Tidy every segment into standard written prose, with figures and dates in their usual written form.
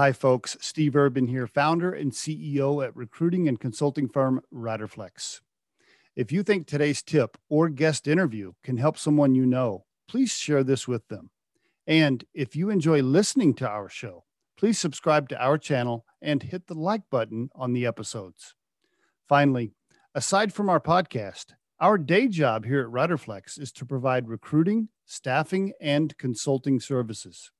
Hi, folks. Steve Urban here, founder and CEO at recruiting and consulting firm RyderFlex. If you think today's tip or guest interview can help someone you know, please share this with them. And if you enjoy listening to our show, please subscribe to our channel and hit the like button on the episodes. Finally, aside from our podcast, our day job here at RyderFlex is to provide recruiting, staffing, and consulting services.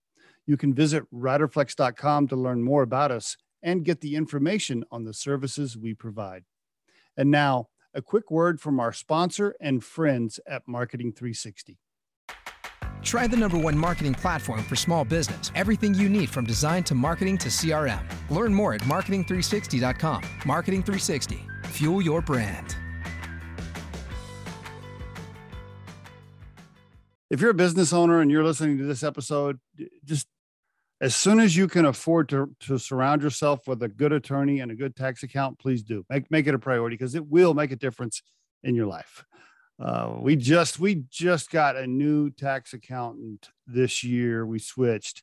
You can visit RyderFlex.com to learn more about us and get the information on the services we provide. And now, a quick word from our sponsor and friends at Marketing 360. Try the #1 marketing platform for small business. Everything you need from design to marketing to CRM. Learn more at marketing360.com. Marketing 360. Fuel your brand. If you're a business owner and you're listening to this episode, just as soon as you can afford to surround yourself with a good attorney and a good tax account, please do. Make it a priority because it will make a difference in your life. We just got a new tax accountant this year. We switched,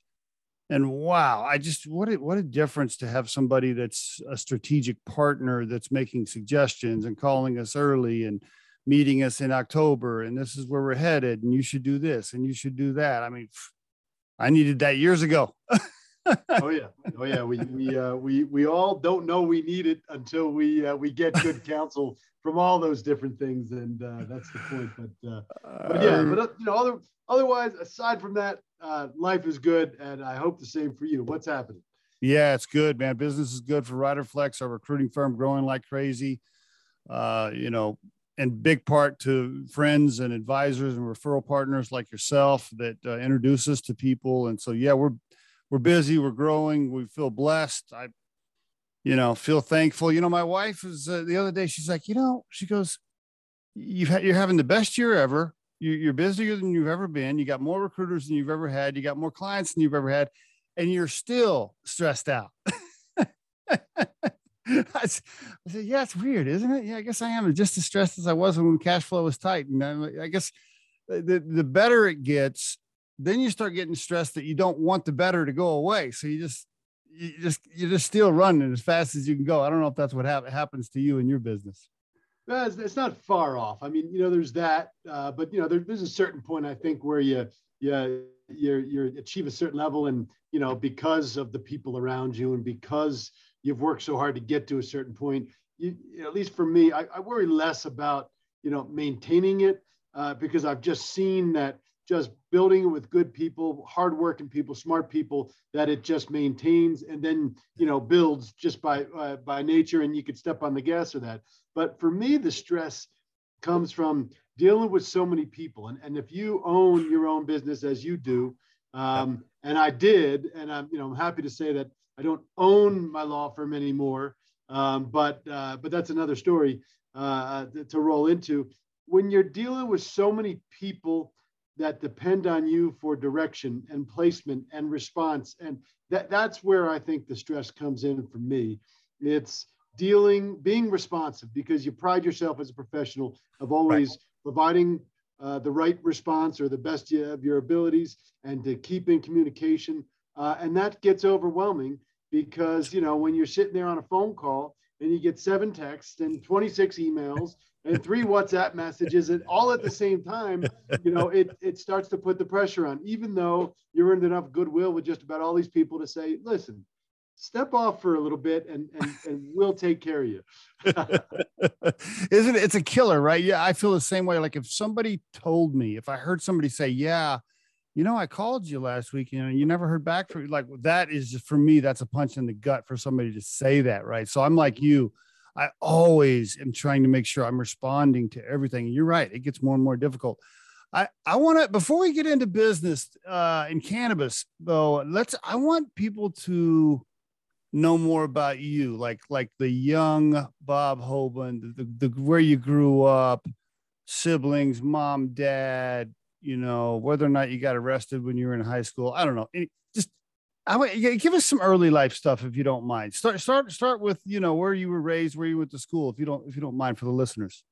and wow, what a difference to have somebody that's a strategic partner that's making suggestions and calling us early and meeting us in October, and this is where we're headed, and you should do this, and you should do that. I mean, I needed that years ago. Oh yeah. We all don't know we need it until we get good counsel from all those different things, and that's the point. But otherwise, aside from that, life is good, and I hope the same for you. What's happening? Yeah, it's good, man. Business is good for RyderFlex, our recruiting firm, growing like crazy. And big part to friends and advisors and referral partners like yourself that introduce us to people. And so, yeah, we're busy, we're growing, we feel blessed. I, feel thankful. My wife was the other day, she's like, she goes, you're having the best year ever. You're busier than you've ever been. You got more recruiters than you've ever had. You got more clients than you've ever had. And you're still stressed out. I said, yeah, it's weird, isn't it? Yeah, I guess I am just as stressed as I was when cash flow was tight. And I guess the better it gets, then you start getting stressed that you don't want the better to go away. So you're just still running as fast as you can go. I don't know if that's what happens to you in your business. No, it's not far off. I mean, there's that, but there's a certain point I think where you achieve a certain level, and because of the people around you and because you've worked so hard to get to a certain point. At least for me, I worry less about, maintaining it because I've just seen that just building it with good people, hardworking people, smart people, that it just maintains and then, builds just by nature, and you could step on the gas or that. But for me, the stress comes from dealing with so many people. And if you own your own business as you do, and I did, and I'm happy to say that I don't own my law firm anymore, but that's another story to roll into. When you're dealing with so many people that depend on you for direction and placement and response, and that's where I think the stress comes in for me. It's being responsive, because you pride yourself as a professional of always providing the right response or the best of your abilities, and to keep in communication. And that gets overwhelming because, when you're sitting there on a phone call and you get 7 texts and 26 emails and 3 WhatsApp messages and all at the same time, it starts to put the pressure on, even though you earned enough goodwill with just about all these people to say, listen, step off for a little bit and we'll take care of you. Isn't it? It's a killer, right? Yeah. I feel the same way. Like if I heard somebody say, yeah, I called you last week, you never heard back from you. Like that is just, for me, that's a punch in the gut for somebody to say that. Right. So I'm like you, I always am trying to make sure I'm responding to everything. And you're right. It gets more and more difficult. I want to, before we get into business and cannabis though, I want people to know more about you. Like the young Bob Hoban, where you grew up, siblings, mom, dad, whether or not you got arrested when you were in high school. I don't know. Give us some early life stuff, if you don't mind. Start with, where you were raised, where you went to school, if you don't mind, for the listeners.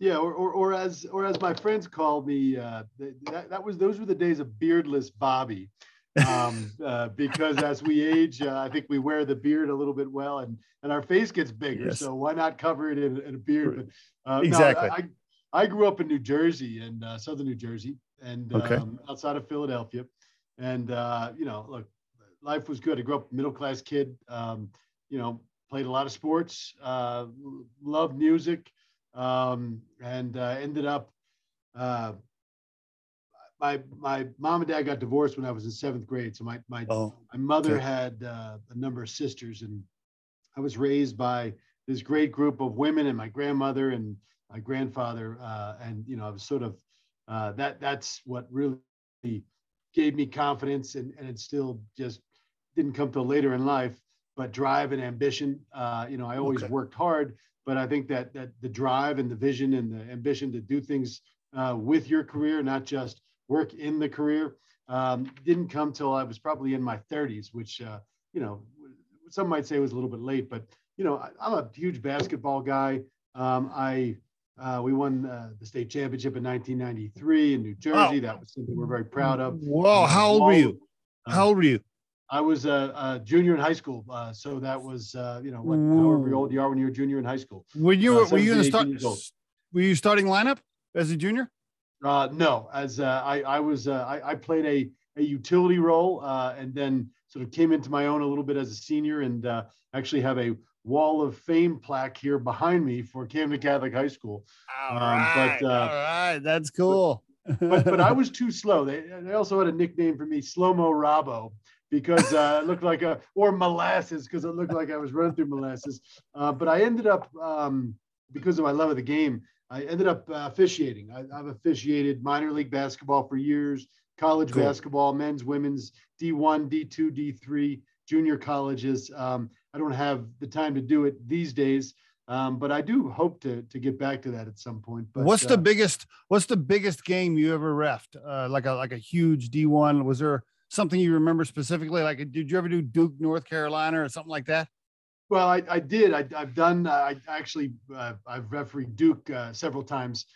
Yeah. Or as my friends called me, those were the days of beardless Bobby. because as we age, I think we wear the beard a little bit well, and our face gets bigger. Yes. So why not cover it in a beard? But, exactly. No, I grew up in New Jersey and Southern New Jersey and outside of Philadelphia. And, you know, look, life was good. I grew up middle-class kid, you know, played a lot of sports, loved music, and ended up, my mom and dad got divorced when I was in seventh grade. So my mother had a number of sisters, and I was raised by this great group of women and my grandmother and my grandfather. And, you know, I was sort of, that's what really gave me confidence, and it still just didn't come till later in life, but drive and ambition. You know, I always worked hard, but I think that the drive and the vision and the ambition to do things with your career, not just work in the career, didn't come till I was probably in my 30s, which, you know, some might say was a little bit late, but, you know, I'm a huge basketball guy. We won the state championship in 1993 in New Jersey. Wow. That was something we're very proud of. Whoa, how old were you? How old were you? I was a junior in high school, so that was you know, however old you are when you're a junior in high school. Were you in the starting lineup as a junior? No, as I was I played a utility role and then sort of came into my own a little bit as a senior, and actually have a Wall of Fame plaque here behind me for Camden Catholic High School. All right, that's cool. But I was too slow. They also had a nickname for me, Slow-Mo Robbo, because it looked like or molasses, because it looked like I was running through molasses. But I ended up, because of my love of the game, I ended up officiating. I've officiated minor league basketball for years, college basketball, men's, women's, D1, D2, D3, junior colleges. I don't have the time to do it these days, but I do hope to get back to that at some point. But what's the biggest game you ever reffed? Like a huge D1? Was there something you remember specifically? Like, did you ever do Duke, North Carolina, or something like that? Well, I did. I've refereed Duke several times,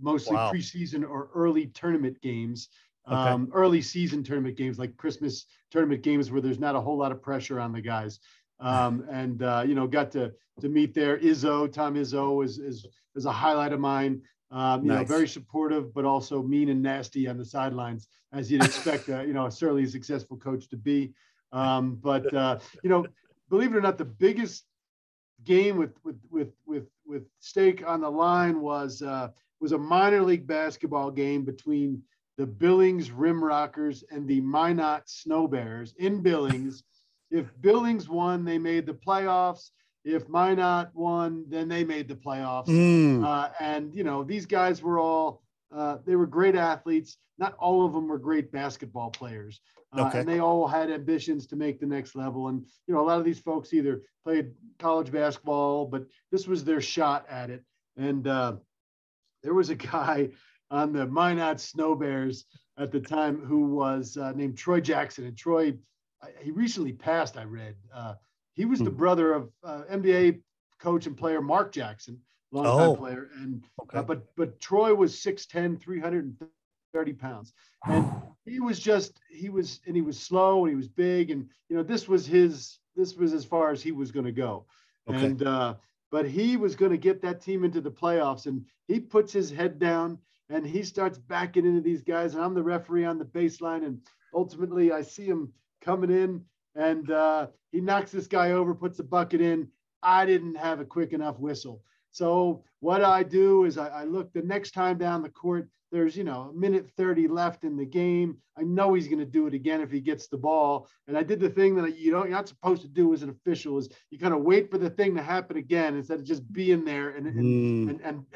mostly preseason or early tournament games. Early season tournament games, like Christmas tournament games, where there's not a whole lot of pressure on the guys. And, you know, got to meet there. Tom Izzo is a highlight of mine. You know, very supportive, but also mean and nasty on the sidelines, as you'd expect, you know, a certainly successful coach to be. But you know, believe it or not, the biggest game with stake on the line was a minor league basketball game between the Billings Rim Rockers and the Minot Snow Bears in Billings. If Billings won, they made the playoffs. If Minot won, then they made the playoffs. And, you know, these guys were all, they were great athletes. Not all of them were great basketball players. And they all had ambitions to make the next level. And, you know, a lot of these folks either played college basketball, but this was their shot at it. And there was a guy on the Minot Snow Bears at the time who was named Troy Jackson. And Troy, he recently passed, I read. He was the brother of NBA coach and player Mark Jackson, longtime player. And but Troy was 6'10", 330 pounds. And he was slow and he was big. And, you know, this was as far as he was going to go. Okay. And but he was going to get that team into the playoffs, and he puts his head down and he starts backing into these guys, and I'm the referee on the baseline. And ultimately I see him coming in, and he knocks this guy over, puts the bucket in. I didn't have a quick enough whistle. So what I do is I look the next time down the court, there's, you know, a minute 30 left in the game. I know he's going to do it again if he gets the ball. And I did the thing that you're not supposed to do as an official, is you kind of wait for the thing to happen again instead of just being there and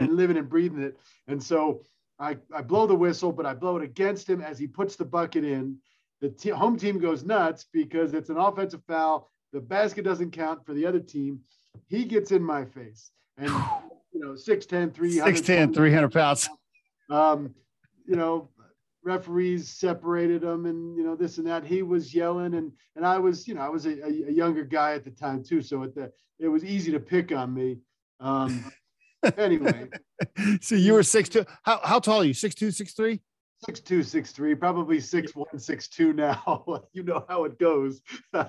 living and breathing it. And so I blow the whistle, but I blow it against him as he puts the bucket in. The home team goes nuts because it's an offensive foul. The basket doesn't count for the other team. He gets in my face. And, you know, 6'10", 300 pounds. You know, referees separated them, and, you know, this and that. He was yelling, and I was, you know, I was a younger guy at the time, too. So it was easy to pick on me. Anyway. So you were 6'2". How tall are you? 6'2", 6'3"? 6'2", 6'3", probably 6'1", 6'2" now. You know how it goes. But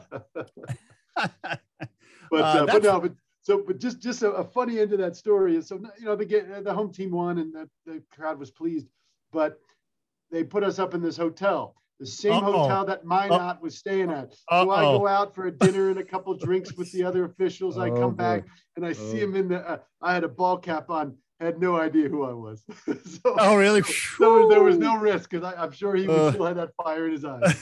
just a funny end to that story is, so, you know, the home team won and the crowd was pleased, but they put us up in this hotel, the same hotel that Minot was staying at. So I go out for a dinner and a couple drinks with the other officials. I come back and I see him in the, I had a ball cap on, had no idea who I was. Really? So there was no risk, because I'm sure he still had that fire in his eyes.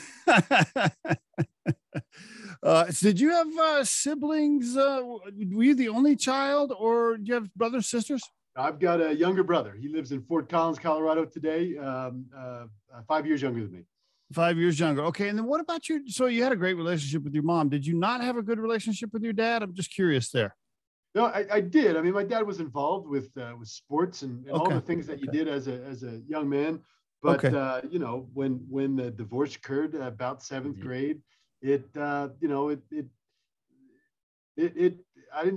So did you have siblings? Were you the only child, or do you have brothers, sisters? I've got a younger brother. He lives in Fort Collins, Colorado today. 5 years younger than me. 5 years younger. Okay. And then what about you? So you had a great relationship with your mom. Did you not have a good relationship with your dad? I'm just curious there. No, I did. I mean, my dad was involved with sports and all the things that you did as a young man. But, you know, when the divorce occurred about seventh grade, I didn't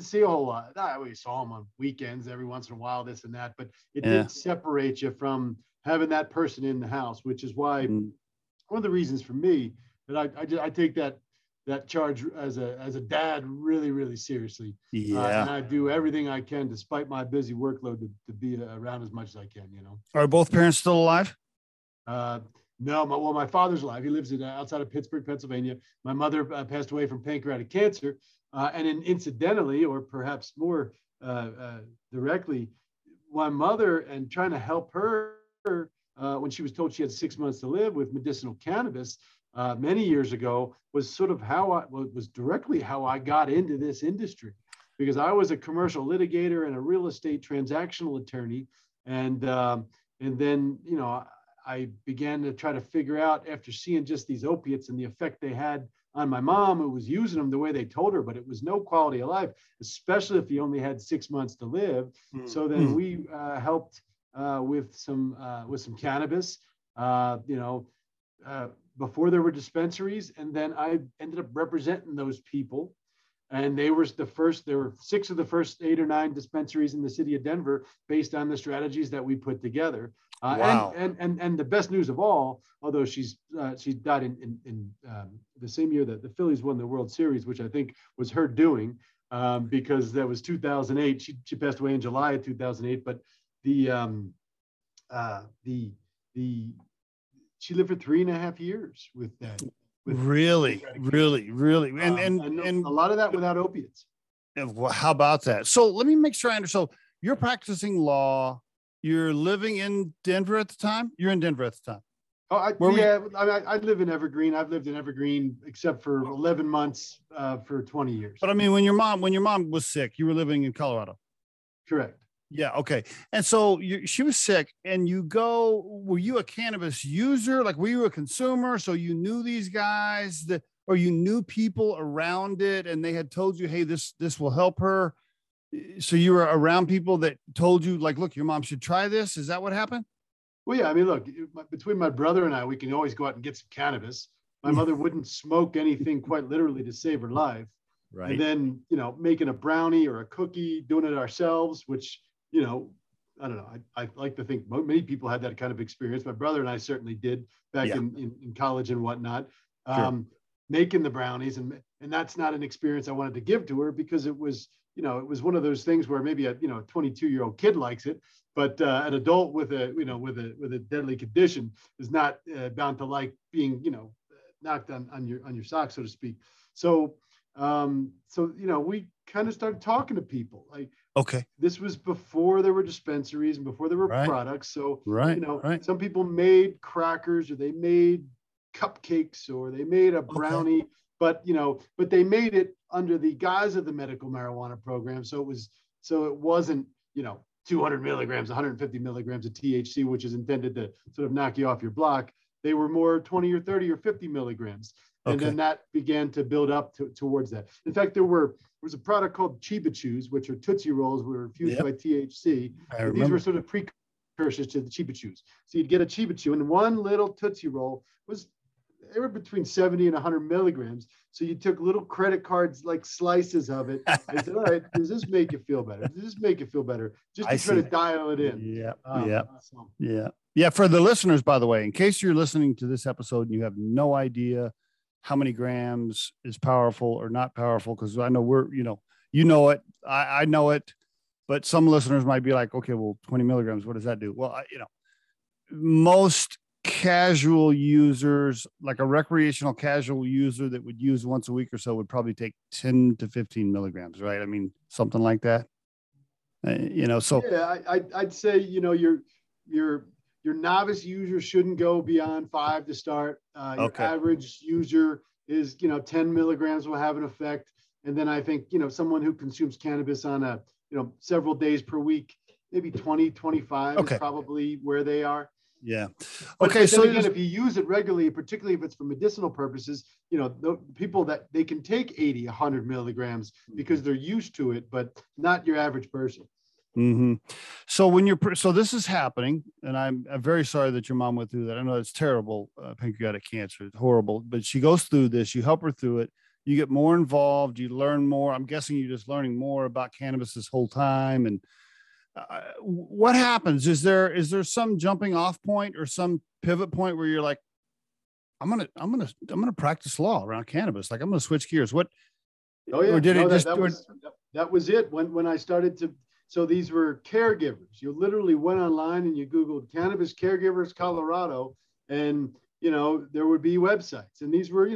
see a whole lot. I always saw him on weekends, every once in a while, this and that, but it did separate you from having that person in the house, which is why one of the reasons for me that I take that charge as a dad really, really seriously. Yeah. And I do everything I can, despite my busy workload, to be around as much as I can, you know. Are both parents still alive? No, my father's alive. He lives outside of Pittsburgh, Pennsylvania. My mother passed away from pancreatic cancer. And then incidentally, or perhaps more directly, my mother, and trying to help her when she was told she had 6 months to live with medicinal cannabis many years ago, was sort of directly how I got into this industry, because I was a commercial litigator and a real estate transactional attorney. And then, you know, I began to try to figure out, after seeing just these opiates and the effect they had on my mom, who was using them the way they told her, but it was no quality of life, especially if you only had 6 months to live. So then we helped with some cannabis, before there were dispensaries. And then I ended up representing those people. And there were six of the first 8 or 9 dispensaries in the city of Denver based on the strategies that we put together. Wow. And the best news of all, although she died in the same year that the Phillies won the World Series, which I think was her doing, because that was 2008. She passed away in July of 2008. But she lived for 3.5 years with that. Really. And a lot of that without opiates. Well, how about that? So let me make sure I understand. So you're practicing law. You're living in Denver at the time? You're in Denver at the time. Oh, I live in Evergreen. I've lived in Evergreen except for 11 months for 20 years. But I mean, when your mom was sick, you were living in Colorado. Correct. Yeah. Okay. And so she was sick, and were you a cannabis user? Like, were you a consumer? So you knew these guys or you knew people around it, and they had told you, hey, this will help her. So you were around people that told you, like, look, your mom should try this. Is that what happened? Well, yeah. I mean, look, between my brother and I, we can always go out and get some cannabis. My mother wouldn't smoke anything, quite literally, to save her life. Right. And then, you know, making a brownie or a cookie, doing it ourselves, which, you know, I don't know. I like to think many people had that kind of experience. My brother and I certainly did back in college and whatnot, making the brownies. And that's not an experience I wanted to give to her, because it was, you know, it was one of those things where maybe a 22-year-old kid likes it, but an adult with a deadly condition is not bound to like being, you know, knocked on your sock, so to speak. So, you know, we kind of started talking to people. Like, okay, this was before there were dispensaries and before there were products. So, you know, some people made crackers, or they made cupcakes, or they made a brownie, but they made it under the guise of the medical marijuana program. So it wasn't, you know, 200 milligrams, 150 milligrams of THC, which is intended to sort of knock you off your block. They were more 20 or 30 or 50 milligrams. And then that began to build up towards that. In fact, there was a product called Chiba Chews, which are Tootsie Rolls, were infused by THC. These were sort of precursors to the Chiba Chews. So you'd get a Chiba Chew, and one little Tootsie Roll was they were between 70 and 100 milligrams. So you took little credit cards, like slices of it. And said, all right, does this make you feel better? Does this make you feel better? Just to try to dial it in. Yeah. Yeah. For the listeners, by the way, in case you're listening to this episode and you have no idea how many grams is powerful or not powerful, because I know we're, you know it, I know it, but some listeners might be like, okay, well, 20 milligrams, what does that do? Well, most casual users, like a recreational casual user that would use once a week or so, would probably take 10 to 15 milligrams, right? I mean, something like that, so. Yeah, I'd say, your novice user shouldn't go beyond 5 to start. Okay. Your average user is, 10 milligrams will have an effect. And then I think, someone who consumes cannabis on a, several days per week, maybe 20, 25 is probably where they are. Yeah. Okay. So again, if you use it regularly, particularly if it's for medicinal purposes, the people that they can take 80, 100 milligrams because they're used to it, but not your average person. Mm-hmm. So so this is happening, and I'm very sorry that your mom went through that. I know it's terrible, pancreatic cancer. It's horrible, but she goes through this. You help her through it. You get more involved. You learn more. I'm guessing you're just learning more about cannabis this whole time. And what happens? Is there some jumping off point or some pivot point where you're like, I'm gonna practice law around cannabis. Like, I'm gonna switch gears. What? Oh yeah. Or did it just? That was it. When I started to. So these were caregivers. You literally went online and you Googled cannabis caregivers Colorado, and there would be websites. And these were,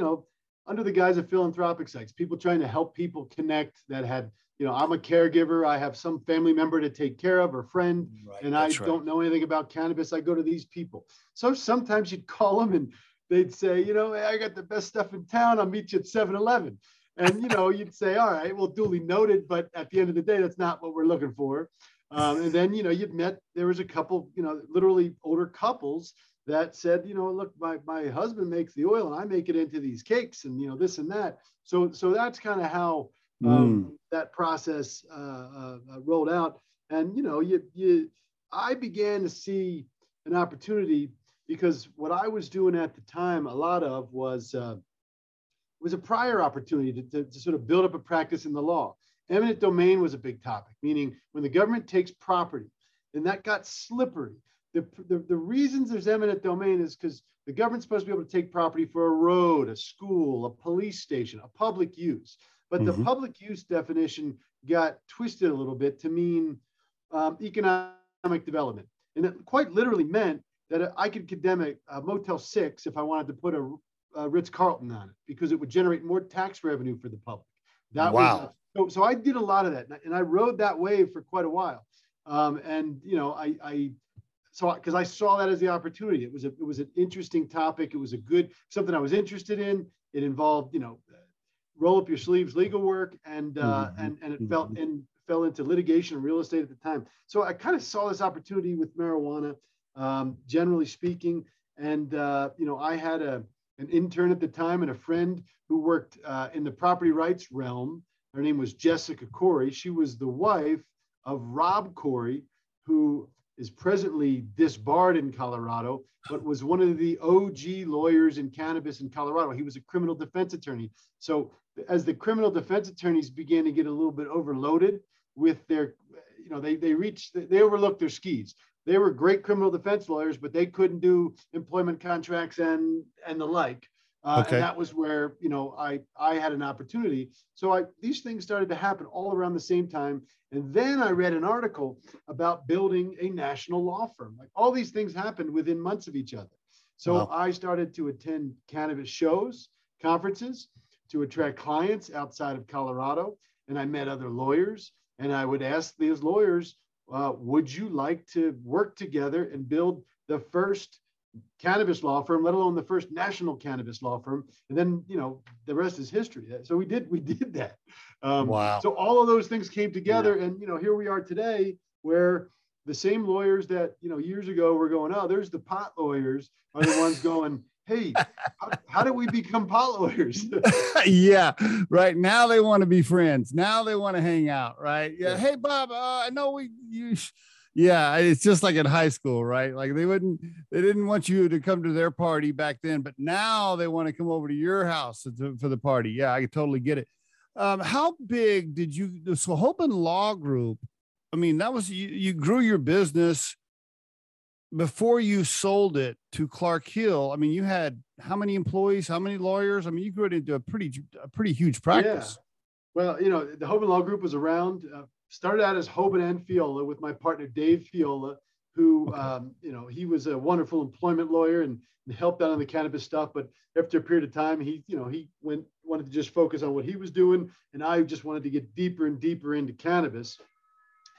under the guise of philanthropic sites, people trying to help people connect that had, I'm a caregiver, I have some family member to take care of or friend, right, and I don't know anything about cannabis. I go to these people. So sometimes you'd call them and they'd say, hey, I got the best stuff in town. I'll meet you at 7-Eleven. And, you'd say, all right, well, duly noted, but at the end of the day, that's not what we're looking for. And then, you'd met, there was a couple, literally older couples that said, look, my husband makes the oil and I make it into these cakes and, this and that. So that's kind of how that process rolled out. And, I began to see an opportunity because what I was doing at the time, a lot of was, was a prior opportunity to sort of build up a practice in the law. Eminent domain was a big topic, meaning when the government takes property, and that got slippery. The reasons there's eminent domain is because the government's supposed to be able to take property for a road, a school, a police station, a public use. But the public use definition got twisted a little bit to mean economic development. And it quite literally meant that I could condemn a Motel 6 if I wanted to put a Ritz-Carlton on it because it would generate more tax revenue for the public. That was, so I did a lot of that, and I rode that wave for quite a while. I saw, because I saw that as the opportunity. It was an interesting topic. It was something I was interested in. It involved, roll up your sleeves legal work, and it fell into litigation and real estate at the time. So I kind of saw this opportunity with marijuana, generally speaking, and I had an intern at the time and a friend who worked in the property rights realm. Her name was Jessica Corey. She was the wife of Rob Corey, who is presently disbarred in Colorado, but was one of the OG lawyers in cannabis in Colorado. He was a criminal defense attorney. So as the criminal defense attorneys began to get a little bit overloaded with their, they overlooked their skis. They were great criminal defense lawyers, but they couldn't do employment contracts and the like. And that was where, I had an opportunity. So these things started to happen all around the same time. And then I read an article about building a national law firm. Like, all these things happened within months of each other. So I started to attend cannabis shows, conferences, to attract clients outside of Colorado. And I met other lawyers, and I would ask these lawyers, would you like to work together and build the first cannabis law firm, let alone the first national cannabis law firm? And then, the rest is history. So we did that. So all of those things came together. And, here we are today, where the same lawyers that, years ago were going, oh, there's the pot lawyers, are the ones going, hey, how do we become pot lawyers? Yeah, right. Now they want to be friends. Now they want to hang out, right? Yeah. Hey, Bob, I know Yeah, it's just like in high school, right? Like they didn't want you to come to their party back then, but now they want to come over to your house for the party. Yeah, I totally get it. How big did you, so Hoban Law Group, I mean, that was, you grew your business before you sold it to Clark Hill. I mean, you had how many employees, how many lawyers? I mean, you grew it into a pretty huge practice. Yeah. Well, you know, the Hoban Law Group was around, started out as Hoban and Fiola with my partner, Dave Fiola, who, you know, he was a wonderful employment lawyer and helped out on the cannabis stuff. But after a period of time, he wanted to just focus on what he was doing. And I just wanted to get deeper and deeper into cannabis,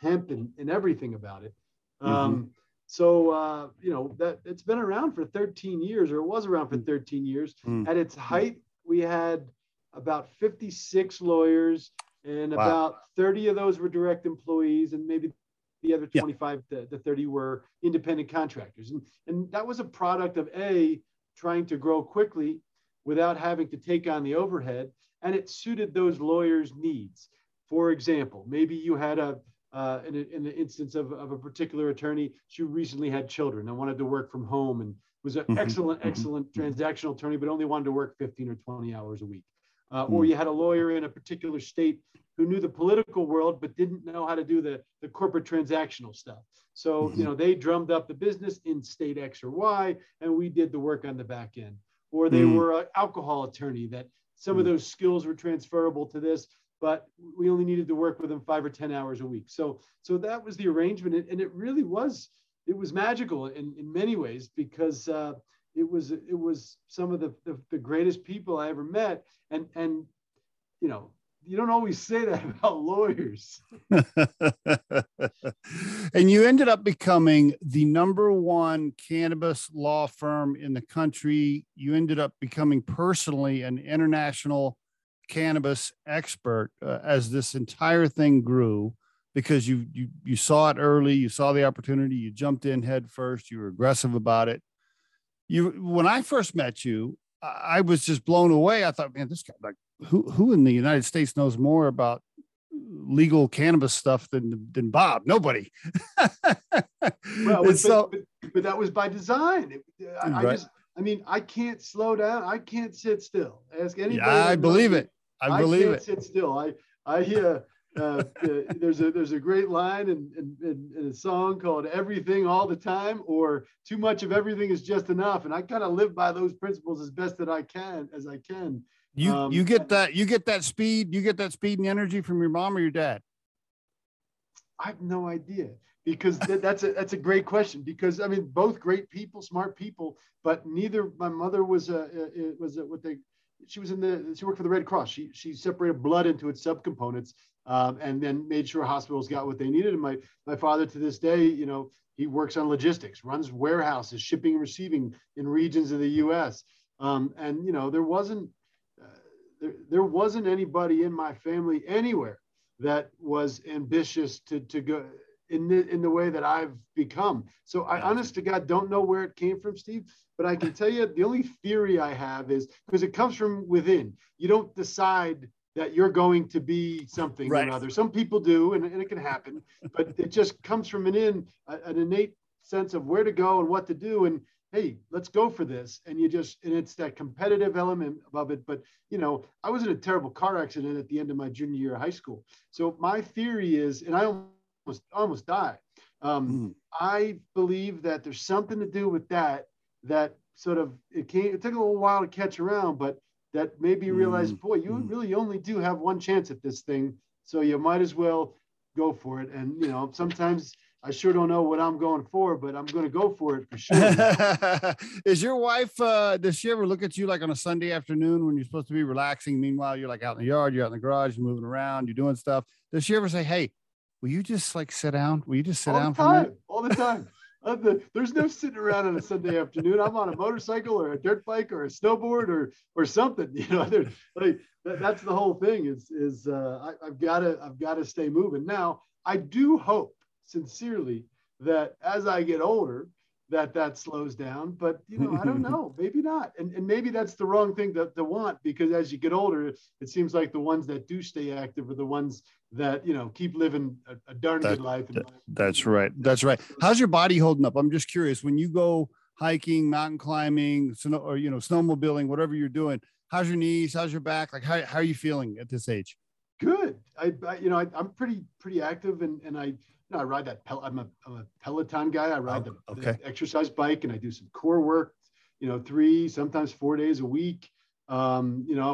hemp and everything about it. Mm-hmm. So, you know, that it's been around for 13 years or it was around for 13 years. Mm-hmm. At its height, we had about 56 lawyers. And wow. About 30 of those were direct employees, and maybe the other 25 to 30 were independent contractors. And that was a product of trying to grow quickly without having to take on the overhead, and it suited those lawyers' needs. For example, maybe you had in the instance of a particular attorney, she recently had children and wanted to work from home and was an excellent transactional attorney, but only wanted to work 15 or 20 hours a week. Or you had a lawyer in a particular state who knew the political world, but didn't know how to do the corporate transactional stuff. So, you know, they drummed up the business in state X or Y, and we did the work on the back end. Or they were an alcohol attorney that some of those skills were transferable to this, but we only needed to work with them 5 or 10 hours a week. So that was the arrangement. And it really was, it was magical in many ways because, it was some of the greatest people I ever met. And, you know, you don't always say that about lawyers. And you ended up becoming the #1 cannabis law firm in the country. You ended up becoming personally an international cannabis expert as this entire thing grew, because you saw it early, you saw the opportunity, you jumped in head first, you were aggressive about it. When I first met you, I was just blown away. I thought, man, this guy, like, who in the United States knows more about legal cannabis stuff than Bob? Nobody. Well, but that was by design. I can't slow down. I can't sit still. Ask anybody. Yeah, I believe it. I believe it. Sit still. There's a great line in a song called Everything All the Time, or Too Much of Everything Is Just Enough. And I kind of live by those principles as best that I can, as I can. You get that speed and energy from your mom or your dad? I have no idea, because that's a great question, because I mean, both great people, smart people, but neither. My mother she worked for the Red Cross. She separated blood into its subcomponents. And then made sure hospitals got what they needed. And my father, to this day, you know, he works on logistics, runs warehouses, shipping and receiving in regions of the U.S. And you know, there wasn't anybody in my family anywhere that was ambitious to go in the way that I've become. So I, honest to God, don't know where it came from, Steve, but I can tell you the only theory I have is because it comes from within. You don't decide that you're going to be something or other. Some people do, and it can happen, but it just comes from an innate sense of where to go and what to do. And hey, let's go for this. And it's that competitive element of it. But you know, I was in a terrible car accident at the end of my junior year of high school. So my theory is, and I almost died. I believe that there's something to do with that sort of, it took a little while to catch around, but that made me realize, boy, you really only do have one chance at this thing, so you might as well go for it. And, you know, sometimes I sure don't know what I'm going for, but I'm going to go for it for sure. Is your wife, does she ever look at you like on a Sunday afternoon when you're supposed to be relaxing? Meanwhile, you're like out in the yard, you're out in the garage, you're moving around, you're doing stuff. Does she ever say, hey, will you just like sit down? Will you just sit down for a minute? All the time. There's no sitting around on a Sunday afternoon. I'm on a motorcycle or a dirt bike or a snowboard or something. You know, like that's the whole thing. I've got to stay moving. Now, I do hope sincerely that as I get older, that slows down, but I don't know, maybe not. And maybe that's the wrong thing to want, because as you get older, it seems like the ones that do stay active are the ones that, keep living a darn good life. That's right. How's your body holding up? I'm just curious, when you go hiking, mountain climbing, snowmobiling, whatever you're doing, how's your knees? How's your back? Like, how are you feeling at this age? Good. I'm pretty active and I ride that. I'm a Peloton guy. I ride the exercise bike, and I do some core work, 3, sometimes 4 days a week. If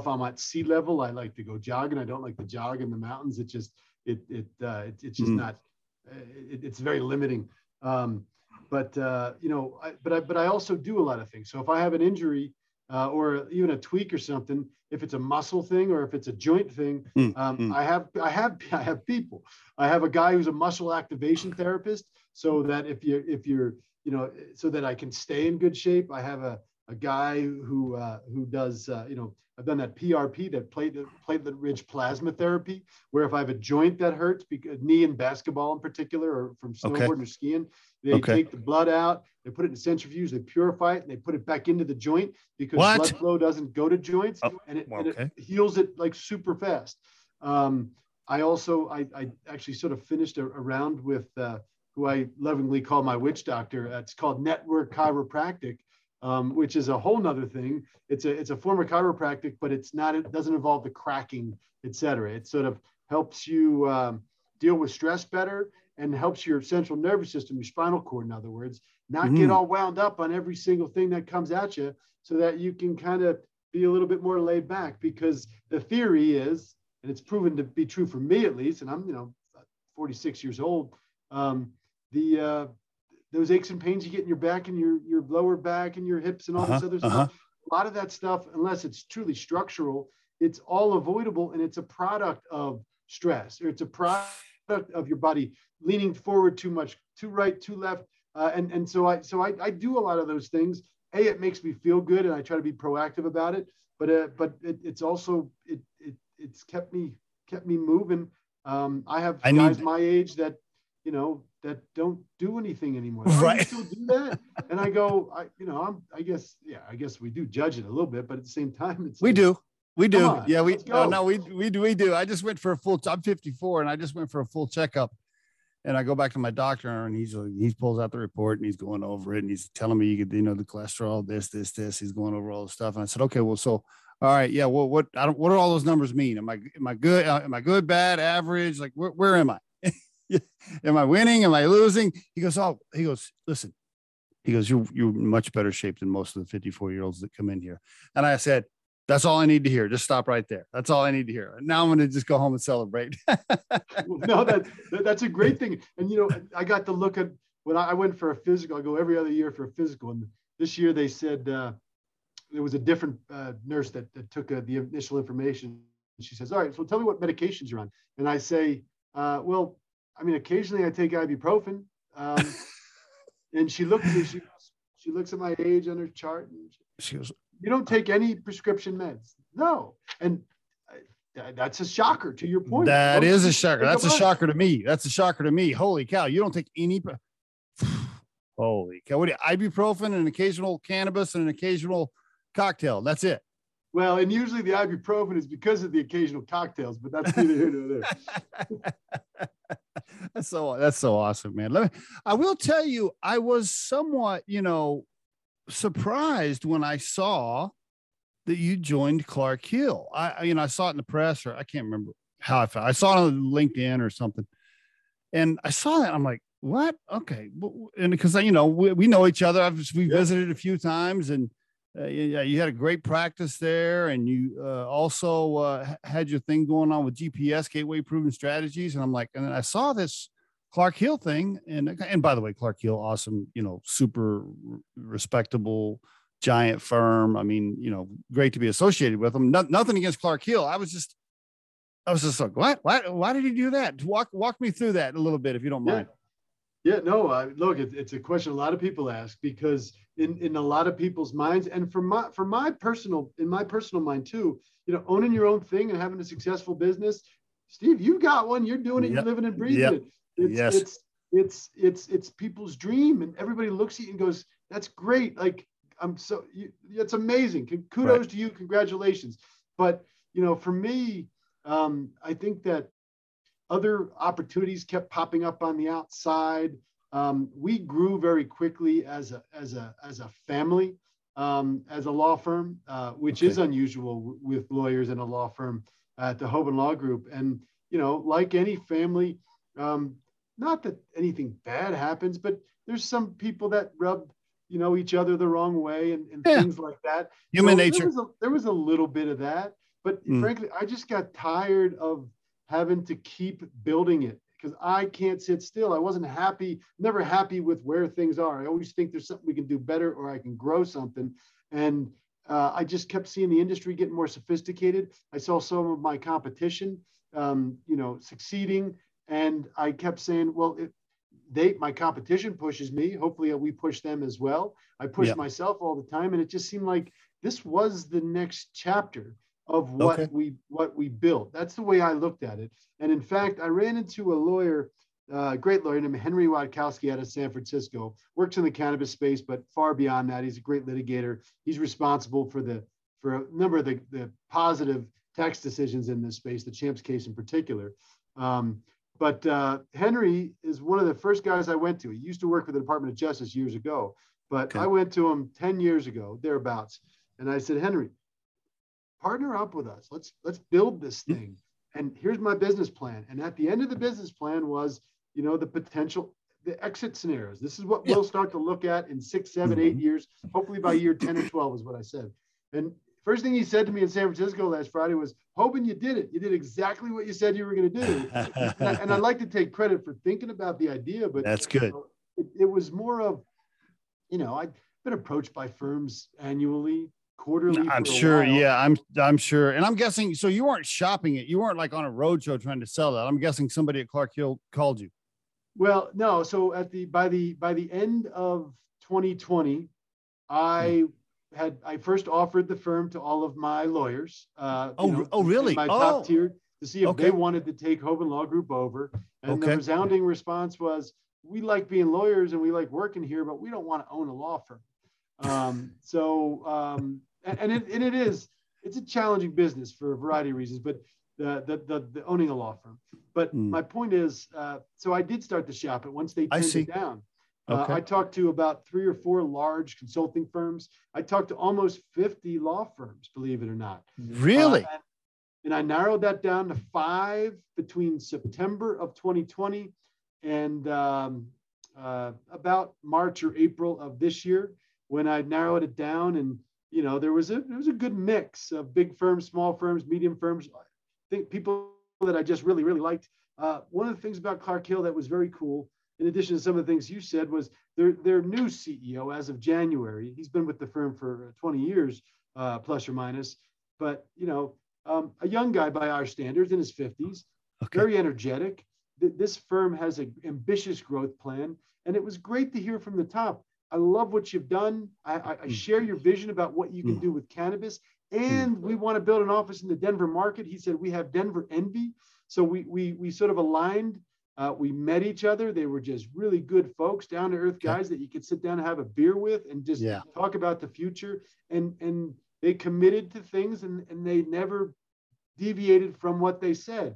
I'm at sea level, I like to go jogging. I don't like to jog in the mountains. It's very limiting. But I also do a lot of things. So if I have an injury, or even a tweak or something, if it's a muscle thing or if it's a joint thing, I have people. I have a guy who's a muscle activation therapist, so that so that I can stay in good shape. I have a guy who does I've done that PRP, that platelet rich plasma therapy, where if I have a joint that hurts, because knee in basketball in particular, or from snowboarding or skiing, they take the blood out, they put it in centrifuge, they purify it, and they put it back into the joint, because blood flow doesn't go to joints, and it heals it like super fast. I actually sort of finished a round with who I lovingly call my witch doctor. It's called Network Chiropractic. Which is a whole nother thing. It's a form of chiropractic, but it doesn't involve the cracking, et cetera. It sort of helps you deal with stress better, and helps your central nervous system, your spinal cord, in other words, not get all wound up on every single thing that comes at you, so that you can kind of be a little bit more laid back. Because the theory is, and it's proven to be true for me at least, and I'm 46 years old, those aches and pains you get in your back and your lower back and your hips and all this other stuff, a lot of that stuff, unless it's truly structural, it's all avoidable, and it's a product of stress, or it's a product of your body leaning forward too much, too right, too left. So I do a lot of those things. It makes me feel good, and I try to be proactive about it. But it's also kept me moving. I have guys my age that that don't do anything anymore. Right. I still do that. And I go, I guess we do judge it a little bit, but at the same time, we do. On, yeah. We do. I just went for a full, I'm 54 and I just went for a full checkup, and I go back to my doctor, and he pulls out the report, and he's going over it, and he's telling me, the cholesterol, this, he's going over all the stuff. And I said, okay, well, so, all right. Yeah. Well, what do all those numbers mean? Am I good? Am I good, bad, average? Like, where am I? Am I winning? Am I losing? He goes, listen, you're in much better shape than most of the 54-year-olds that come in here. And I said, that's all I need to hear. Just stop right there. That's all I need to hear. Now I'm going to just go home and celebrate. No, that's a great thing. And, I got to look at when I went for a physical, I go every other year for a physical. And this year they said, there was a different nurse that took the initial information. And she says, all right, so tell me what medications you're on. And I say, occasionally I take ibuprofen, and she looked at me, she looks at my age on her chart, and she goes, you don't take any prescription meds? No. And that's a shocker to your point. That is a shocker. That's a shocker to me. Holy cow. You don't take any, holy cow. What do you, ibuprofen and occasional cannabis and an occasional cocktail. That's it. Well, and usually the ibuprofen is because of the occasional cocktails, but that's neither here nor there. That's so awesome, man. I will tell you, I was somewhat, surprised when I saw that you joined Clark Hill. I saw it in the press, or I can't remember how I found it. I saw it on LinkedIn or something, and I saw that. I'm like, what? Okay, and because we know each other. We visited a few times, and. You had a great practice there, and you also had your thing going on with GPS, Gateway Proven Strategies. And I'm like, and then I saw this Clark Hill thing, and by the way, Clark Hill, awesome, super respectable, giant firm. I mean, great to be associated with them. Nothing against Clark Hill. I was just like, what? Why did he do that? Walk me through that a little bit, if you don't mind. Yeah, no, look, it's a question a lot of people ask, because in a lot of people's minds, and in my personal mind too, owning your own thing and having a successful business, Steve, you got one, you're doing it, you're living and breathing it. It's, yes. it's, it's people's dream, and everybody looks at you and goes, that's great. Like, I'm so, it's amazing. Kudos right. to you. Congratulations. But, you know, for me, I think that other opportunities kept popping up on the outside. We grew very quickly as a family, as a law firm, which okay. is unusual with lawyers and a law firm at the Hoban Law Group. And, you know, like any family, not that anything bad happens, but there's some people that rub, you know, each other the wrong way and yeah. things like that. Human nature. There was a little bit of that, but frankly, I just got tired of having to keep building it because I can't sit still. I wasn't happy, never happy with where things are. I always think there's something we can do better or I can grow something. And I just kept seeing the industry get more sophisticated. I saw some of my competition, you know, succeeding. And I kept saying, well, my competition pushes me. Hopefully we push them as well. I push yeah. myself all the time. And it just seemed like this was the next chapter of what okay. we built. That's the way I looked at it. And in fact, I ran into a lawyer, a great lawyer named Henry Wodkowski out of San Francisco, works in the cannabis space, but far beyond that, he's a great litigator. He's responsible for a number of the positive tax decisions in this space, the Champs case in particular. But Henry is one of the first guys I went to. He used to work for the Department of Justice years ago, but okay. I went to him 10 years ago, thereabouts. And I said, Henry, partner up with us. Let's build this thing. And here's my business plan. And at the end of the business plan was, you know, the exit scenarios. This is what yeah. we'll start to look at in 6, 7, mm-hmm. 8 years, hopefully by year 10 or 12 is what I said. And first thing he said to me in San Francisco last Friday was, Hoban, you did it. You did exactly what you said you were going to do. And I'd like to take credit for thinking about the idea, but that's good. You know, it was more of, you know, I've been approached by firms annually, quarterly. I'm sure. Yeah, I'm sure. And I'm guessing, so you weren't shopping it. You weren't like on a roadshow trying to sell that. I'm guessing somebody at Clark Hill called you. Well, no. So by the end of 2020, I first offered the firm to all of my lawyers. Really? My top tier to see if okay. they wanted to take Hoban Law Group over. And okay. the resounding response was, we like being lawyers and we like working here, but we don't want to own a law firm. It's a challenging business for a variety of reasons, but the owning a law firm. But my point is, so I did start to shop it once they turned it down. Okay. I talked to about 3 or 4 large consulting firms. I talked to almost 50 law firms, believe it or not. Really? And I narrowed that down to 5 between September of 2020 and about March or April of this year, when I narrowed it down. And, you know, there was a good mix of big firms, small firms, medium firms. I think people that I just really, really liked. One of the things about Clark Hill that was very cool, in addition to some of the things you said, was their new CEO as of January. He's been with the firm for 20 years, plus or minus. But, you know, a young guy by our standards, in his 50s, okay. very energetic. This firm has an ambitious growth plan. And it was great to hear from the top. I love what you've done. I share your vision about what you can do with cannabis. And we want to build an office in the Denver market. He said, we have Denver envy. So we sort of aligned. We met each other. They were just really good folks, down-to-earth guys that you could sit down and have a beer with and just talk about the future. And they committed to things, and they never deviated from what they said.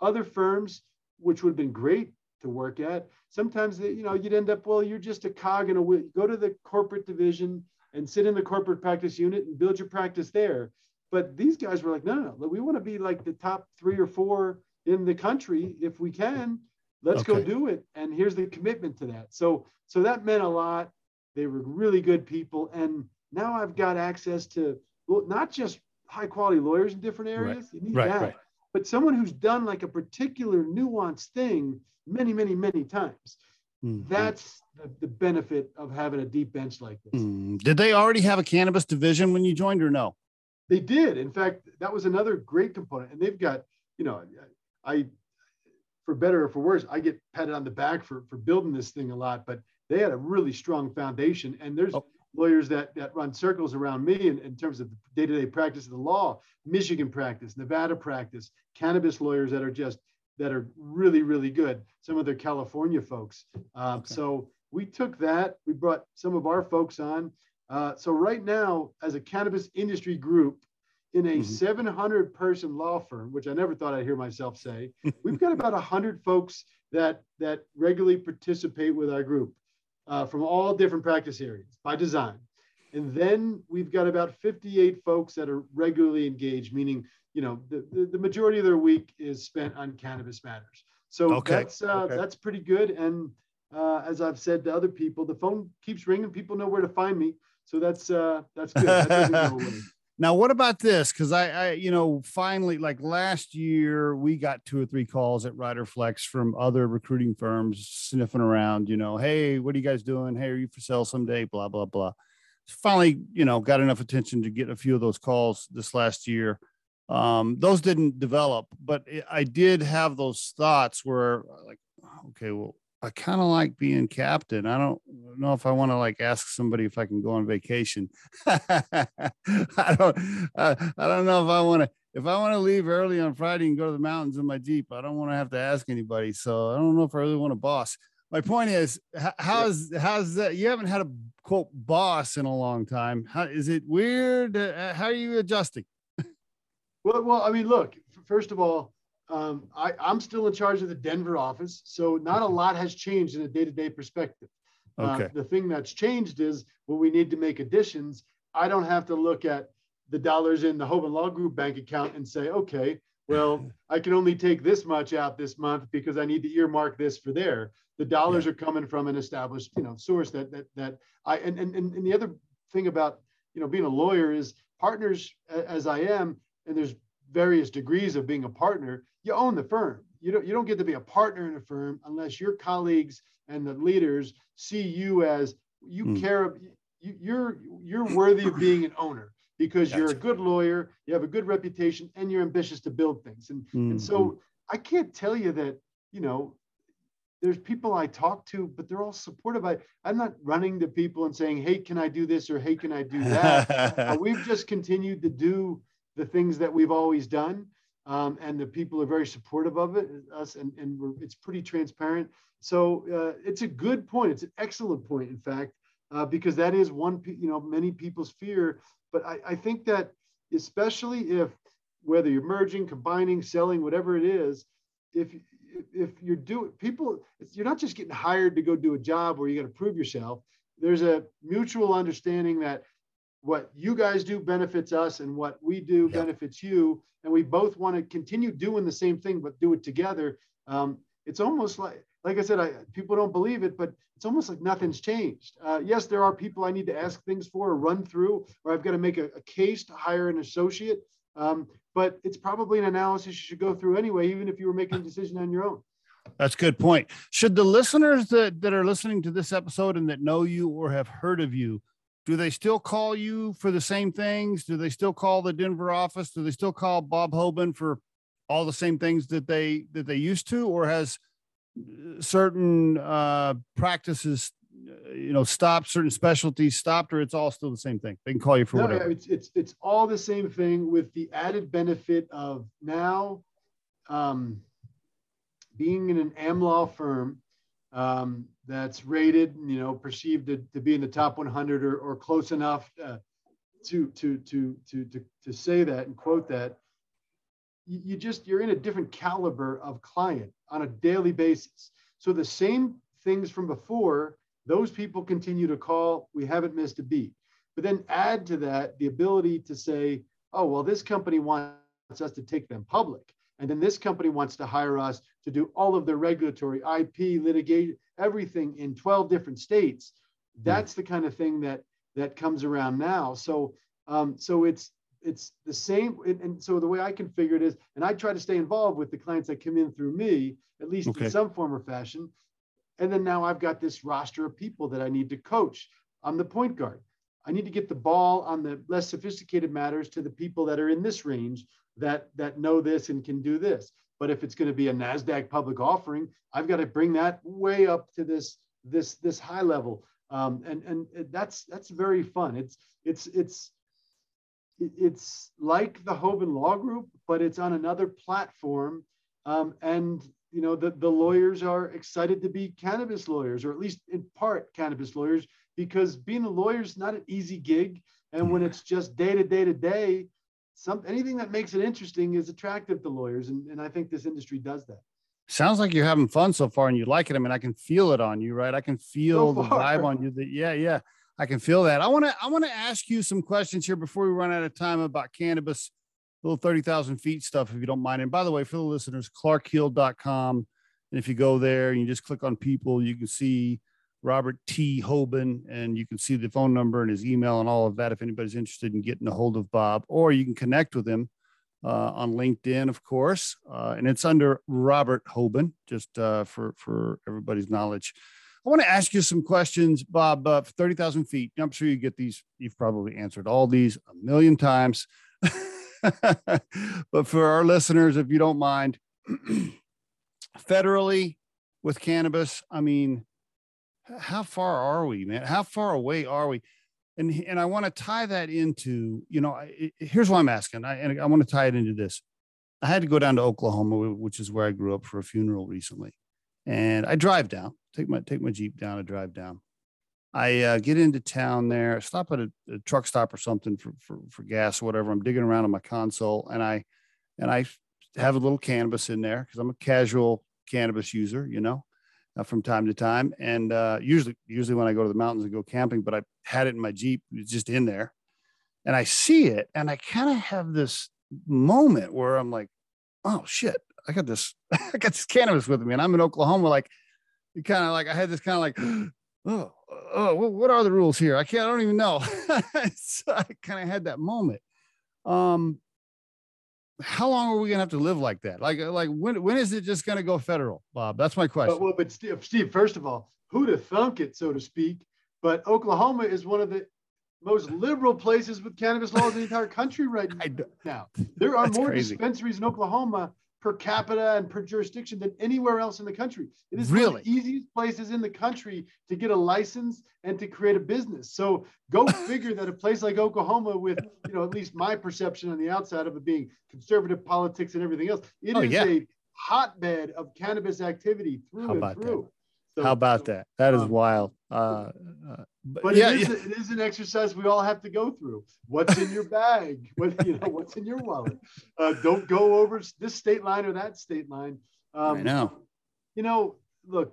Other firms, which would have been great to work at, sometimes you'd end up, well, you're just a cog in a wheel. Go to the corporate division and sit in the corporate practice unit and build your practice there. But these guys were like, no, we want to be like the top 3 or 4 in the country if we can. Let's go do it. And here's the commitment to that. So that meant a lot. They were really good people. And now I've got access to not just high quality lawyers in different areas. Right. You need that. Right. But someone who's done like a particular nuanced thing many, many, many times. Mm-hmm. That's the benefit of having a deep bench like this. Mm. Did they already have a cannabis division when you joined or no? They did. In fact, that was another great component. And they've got, you know, for better or for worse, I get patted on the back for building this thing a lot, but they had a really strong foundation. And there's lawyers that run circles around me in terms of the day-to-day practice of the law, Michigan practice, Nevada practice, cannabis lawyers that are just, that are really, really good. Some of their California folks. Okay. So we took that, we brought some of our folks on. So right now, as a cannabis industry group in a 700 person law firm, which I never thought I'd hear myself say, we've got about 100 folks that regularly participate with our group from all different practice areas by design. And then we've got about 58 folks that are regularly engaged, meaning, you know, the majority of their week is spent on cannabis matters. So that's pretty good. And as I've said to other people, the phone keeps ringing. People know where to find me. So that's good. That doesn't go away. Now, what about this? Because I, you know, finally, like last year, we got 2 or 3 calls at RyderFlex from other recruiting firms sniffing around, you know, hey, what are you guys doing? Hey, are you for sale someday? Blah, blah, blah. Finally, you know, got enough attention to get a few of those calls this last year. Those didn't develop, but I did have those thoughts where like, okay, well, I kind of like being captain. I don't know if I want to like ask somebody if I can go on vacation. I don't know if I want to leave early on Friday and go to the mountains in my Jeep. I don't want to have to ask anybody. So I don't know if I really want a boss. My point is, how's that? You haven't had a quote boss in a long time. How is it weird? How are you adjusting? Well, I mean, look, first of all, I'm still in charge of the Denver office, so not a lot has changed in a day-to-day perspective. Okay. The thing that's changed is when we need to make additions, I don't have to look at the dollars in the Hoban Law Group bank account and say, okay, well, I can only take this much out this month because I need to earmark this for there. The dollars are coming from an established, you know, source that I, and the other thing about, you know, being a lawyer is partners as I am, and there's various degrees of being a partner, you own the firm. You don't get to be a partner in a firm unless your colleagues and the leaders see you as you care. You're worthy of being an owner because you're a good lawyer, you have a good reputation, and you're ambitious to build things. And and so I can't tell you that, you know, there's people I talk to, but they're all supportive. I'm not running to people and saying, hey, can I do this or hey, can I do that? We've just continued to do the things that we've always done. And the people are very supportive of it, us, and it's pretty transparent. So it's a good point. It's an excellent point, in fact, because that is one, you know, many people's fear. But I think that especially if, whether you're merging, combining, selling, whatever it is, if you're doing people, you're not just getting hired to go do a job where you got to prove yourself. There's a mutual understanding that what you guys do benefits us and what we do benefits you. And we both want to continue doing the same thing, but do it together. It's almost like I said, people don't believe it, but it's almost like nothing's changed. Yes, there are people I need to ask things for or run through, or I've got to make a case to hire an associate. But it's probably an analysis you should go through anyway, even if you were making a decision on your own. That's a good point. Should the listeners that are listening to this episode and that know you or have heard of you, do they still call you for the same things? Do they still call the Denver office? Do they still call Bob Hoban for all the same things that they used to, or has certain practices, you know, stopped, certain specialties stopped, or it's all still the same thing? They can call you for whatever. It's all the same thing with the added benefit of now being in an am law firm that's rated, you know, perceived to be in the top 100 or close enough to say that and quote that. You're in a different caliber of client on a daily basis. So the same things from before, those people continue to call. We haven't missed a beat. But then add to that the ability to say, oh, well, this company wants us to take them public. And then this company wants to hire us to do all of their regulatory, IP, litigation, everything in 12 different states. That's the kind of thing that comes around now. So it's the same. And so the way I configure it is, and I try to stay involved with the clients that come in through me, at least in some form or fashion. And then now I've got this roster of people that I need to coach. I'm the point guard. I need to get the ball on the less sophisticated matters to the people that are in this range that know this and can do this. But if it's going to be a NASDAQ public offering, I've got to bring that way up to this high level. And that's very fun. It's like the Hoban Law Group, but it's on another platform And you know, the lawyers are excited to be cannabis lawyers, or at least in part cannabis lawyers, because being a lawyer is not an easy gig. And when it's just day to day to day, anything that makes it interesting is attractive to lawyers. And I think this industry does that. Sounds like you're having fun so far and you like it. I mean, I can feel it on you, right? I can feel the vibe on you. Yeah. I can feel that. I want to ask you some questions here before we run out of time about cannabis, little 30,000 feet stuff, if you don't mind. And by the way, for the listeners, clarkhill.com. And if you go there and you just click on people, you can see Robert T. Hoban, and you can see the phone number and his email and all of that, if anybody's interested in getting a hold of Bob. Or you can connect with him on LinkedIn, of course, and it's under Robert Hoban, just for everybody's knowledge. I want to ask you some questions, Bob, for 30,000 feet. I'm sure you get these. You've probably answered all these a million times. But for our listeners, if you don't mind, federally with cannabis, I mean, how far are we, man? How far away are we? And I want to tie that into, you know, here's why I'm asking. And I want to tie it into this. I had to go down to Oklahoma, which is where I grew up, for a funeral recently. And I drive down, take my Jeep down, I drive down. I get into town there, stop at a truck stop or something for gas or whatever. I'm digging around on my console, and I have a little cannabis in there because I'm a casual cannabis user, you know, from time to time. And usually when I go to the mountains and go camping, but I had it in my Jeep, it's just in there. And I see it, and I kind of have this moment where I'm like, oh shit, I got this cannabis with me, and I'm in Oklahoma. Like, you kind of like, I had this kind of like, oh, what are the rules here? I don't even know. So I kind of had that moment. How long are we gonna have to live like that? Like when is it just gonna go federal, Bob? That's my question. But Steve, first of all, who to thunk it, so to speak. But Oklahoma is one of the most liberal places with cannabis laws in the entire country right now. There are more dispensaries in Oklahoma per capita and per jurisdiction than anywhere else in the country. It is really one of the easiest places in the country to get a license and to create a business. So go figure that a place like Oklahoma, with, you know, at least my perception on the outside of it being conservative politics and everything else, it is a hotbed of cannabis activity through and through. So, how about that? That is wild. It is an exercise we all have to go through. What's in your bag? What's in your wallet? Don't go over this state line or that state line. I know. You know, look,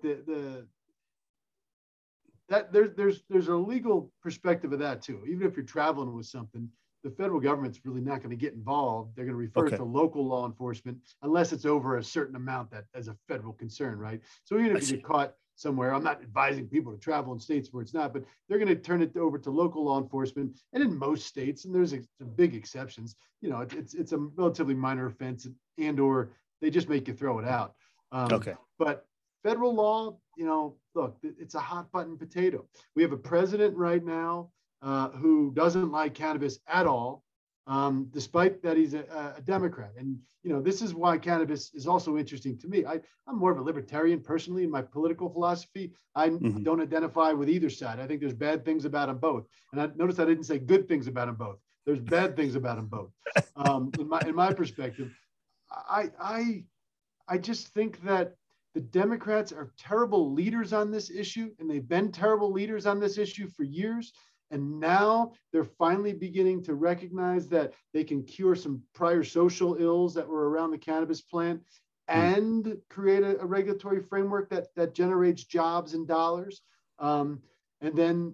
there's a legal perspective of that too. Even if you're traveling with something, the federal government's really not going to get involved. They're going to refer it to local law enforcement, unless it's over a certain amount that as a federal concern, right? So even if you get caught somewhere, I'm not advising people to travel in states where it's not, but they're going to turn it over to local law enforcement. And in most states, and there's some big exceptions, you know, it's a relatively minor offense, and or they just make you throw it out. But federal law, you know, look, it's a hot button potato. We have a president right now who doesn't like cannabis at all, despite that he's a Democrat. And, you know, this is why cannabis is also interesting to me. I'm more of a libertarian personally in my political philosophy. I don't identify with either side. I think there's bad things about them both. And I noticed I didn't say good things about them both. There's bad things about them both. In my perspective, I just think that the Democrats are terrible leaders on this issue, and they've been terrible leaders on this issue for years. And now they're finally beginning to recognize that they can cure some prior social ills that were around the cannabis plant and create a regulatory framework that generates jobs and dollars. But the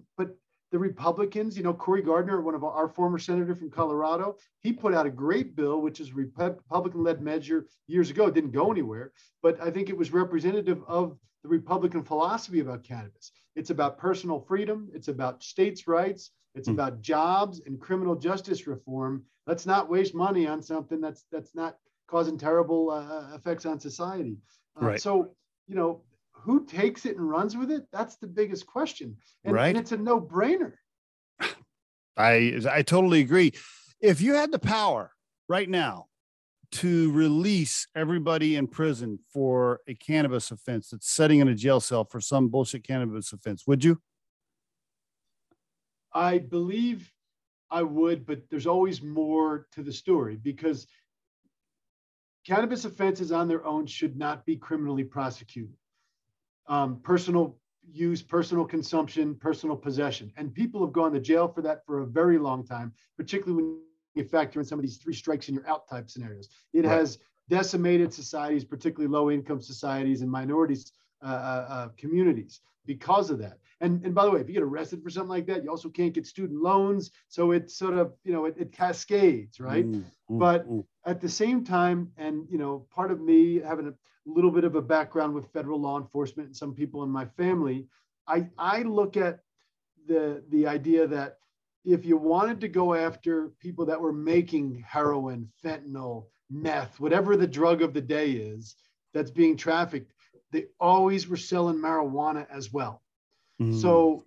Republicans, you know, Cory Gardner, one of our former senator from Colorado, he put out a great bill, which is a Republican-led measure years ago. It didn't go anywhere, but I think it was representative of the Republican philosophy about cannabis. It's about personal freedom. It's about states' rights. It's about jobs and criminal justice reform. Let's not waste money on something that's not causing terrible effects on society. Right. So, you know, who takes it and runs with it? That's the biggest question. And it's a no-brainer. I totally agree. If you had the power right now to release everybody in prison for a cannabis offense that's sitting in a jail cell for some bullshit cannabis offense, would you? I believe I would, but there's always more to the story, because cannabis offenses on their own should not be criminally prosecuted. Personal use, personal consumption, personal possession. And people have gone to jail for that for a very long time, particularly when you factor in some of these three strikes and you're out type scenarios. It has decimated societies, particularly low income societies and minorities communities because of that. And by the way, if you get arrested for something like that, you also can't get student loans. So it's sort of, you know, it cascades, right? But at the same time, and, you know, part of me having a little bit of a background with federal law enforcement and some people in my family, I look at the idea that if you wanted to go after people that were making heroin, fentanyl, meth, whatever the drug of the day is that's being trafficked, they always were selling marijuana as well. So,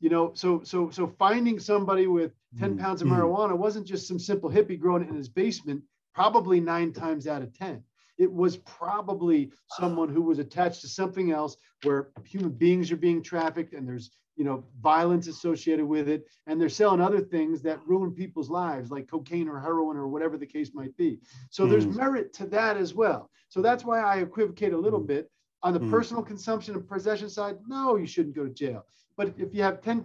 you know, so finding somebody with 10 pounds of marijuana wasn't just some simple hippie growing it in his basement, probably 9 times out of 10. It was probably someone who was attached to something else where human beings are being trafficked and there's, you know, violence associated with it. And they're selling other things that ruin people's lives, like cocaine or heroin or whatever the case might be. So there's merit to that as well. So that's why I equivocate a little bit. On the personal consumption and possession side, no, you shouldn't go to jail. But if you have 10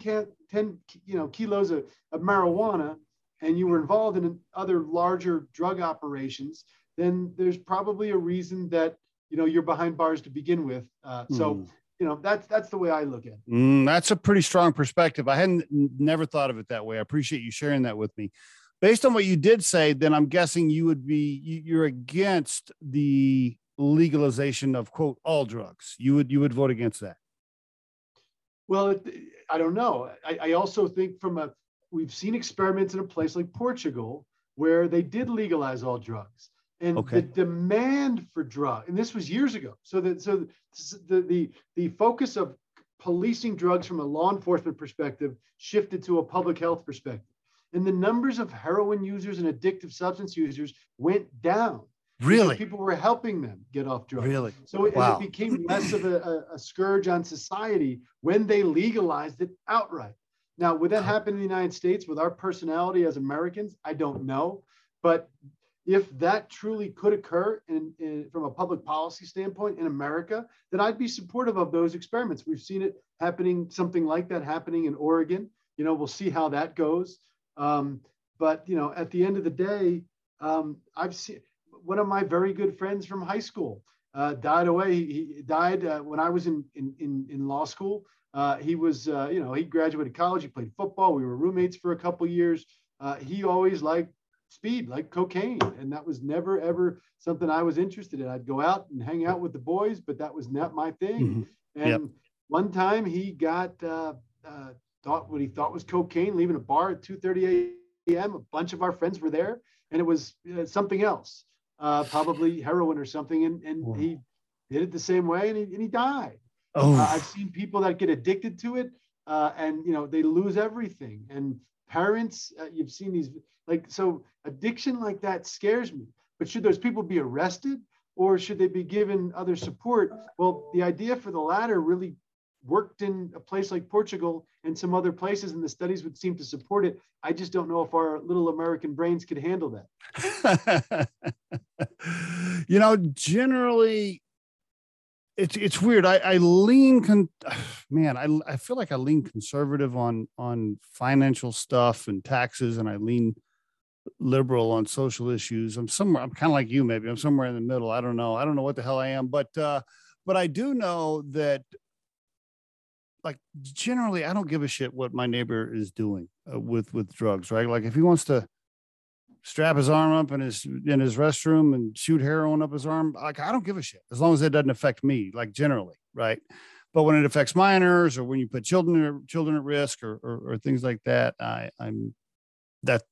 kilos of marijuana and you were involved in other larger drug operations, then there's probably a reason that, you know, you're behind bars to begin with. So, you know, that's the way I look at it. That's a pretty strong perspective. I hadn't never thought of it that way. I appreciate you sharing that with me. Based on what you did say, then I'm guessing you would be, you're against the legalization of quote all drugs. You would vote against that? Well, I don't know. I also think we've seen experiments in a place like Portugal where they did legalize all drugs, and the demand for drugs, and this was years ago. So the focus of policing drugs from a law enforcement perspective shifted to a public health perspective, and the numbers of heroin users and addictive substance users went down. Really? People were helping them get off drugs. Really? So it became less of a scourge on society when they legalized it outright. Now, would that happen in the United States with our personality as Americans? I don't know. But if that truly could occur from a public policy standpoint in America, then I'd be supportive of those experiments. We've seen it happening, something like that happening in Oregon. You know, we'll see how that goes. But, you know, at the end of the day, I've seen... One of my very good friends from high school died away. He died when I was in law school. He was, you know, he graduated college. He played football. We were roommates for a couple years. He always liked speed, like cocaine. And that was never, ever something I was interested in. I'd go out and hang out with the boys, but that was not my thing. And one time he got what he thought was cocaine, leaving a bar at 2:30 a.m. A bunch of our friends were there, and it was something else. Probably heroin or something, and he did it the same way, and he died. I've seen people that get addicted to it, and you know they lose everything. And parents, you've seen these so addiction like that scares me. But should those people be arrested, or should they be given other support? Well, the idea for the latter really worked in a place like Portugal and some other places, and the studies would seem to support it. I just don't know if our little American brains could handle that. You know, generally it's weird. I lean, I feel like I lean conservative on financial stuff and taxes, and I lean liberal on social issues. I'm kind of like you, maybe I'm somewhere in the middle. I don't know what the hell I am, but I do know that like generally, I don't give a shit what my neighbor is doing with drugs, right? Like if he wants to strap his arm up in his restroom and shoot heroin up his arm, like I don't give a shit as long as it doesn't affect me, like generally, right? But when it affects minors or when you put children at risk or things like that,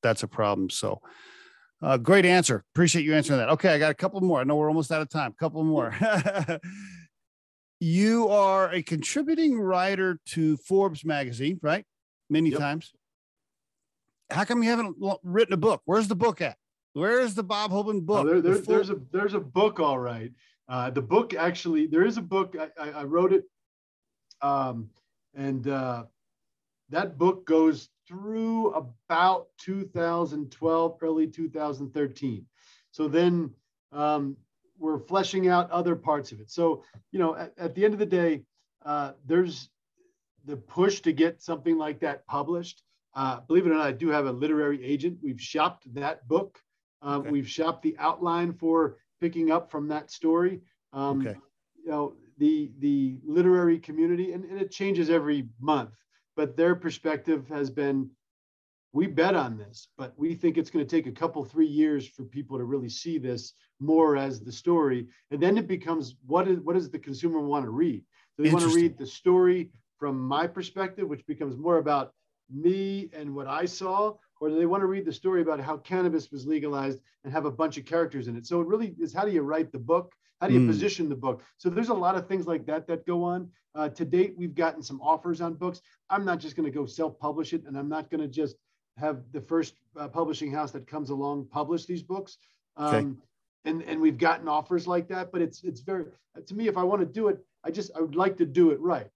that's a problem. So great answer. Appreciate you answering that. Okay, I got a couple more. I know we're almost out of time. Couple more. You are a contributing writer to Forbes magazine, right? Many times. How come you haven't written a book? Where's the book at? Where is the Bob Hoban book? Oh, there's a book, all right. The book actually, there is a book. I wrote it, and that book goes through about 2012, early 2013. So then We're fleshing out other parts of it. So, you know, at the end of the day, there's the push to get something like that published. Believe it or not, I do have a literary agent. We've shopped that book. Okay. We've shopped the outline for picking up from that story. Okay. You know, the literary community, and it changes every month, but their perspective has been, we bet on this, but we think it's going to take a couple, 3 years for people to really see this more as the story. And then it becomes, what does the consumer want to read? Do they want to read the story from my perspective, which becomes more about me and what I saw, or do they want to read the story about how cannabis was legalized and have a bunch of characters in it? So it really is, how do you write the book? How do you position the book? So there's a lot of things like that that go on. To date, we've gotten some offers on books. I'm not just going to go self-publish it, and I'm not going to just have the first publishing house that comes along publish these books. Okay. And we've gotten offers like that, but it's very, to me, if I want to do it, I would like to do it right.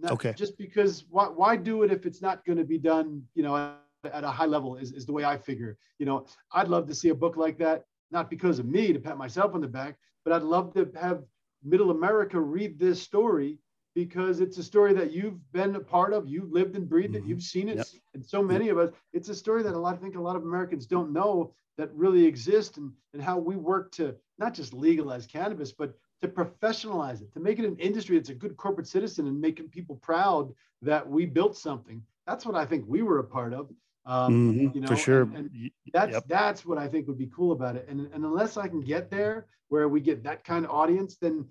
Not okay. Just because why do it if it's not going to be done, you know, at a high level is the way I figure. You know, I'd love to see a book like that, not because of me to pat myself on the back, but I'd love to have Middle America read this story because it's a story that you've been a part of, you've lived and breathed it, you've seen it, and so many of us. It's a story that I think a lot of Americans don't know that really exists, and how we work to not just legalize cannabis, but to professionalize it, to make it an industry that's a good corporate citizen and making people proud that we built something. That's what I think we were a part of. You know, for sure. And that's what I think would be cool about it. And unless I can get there where we get that kind of audience, then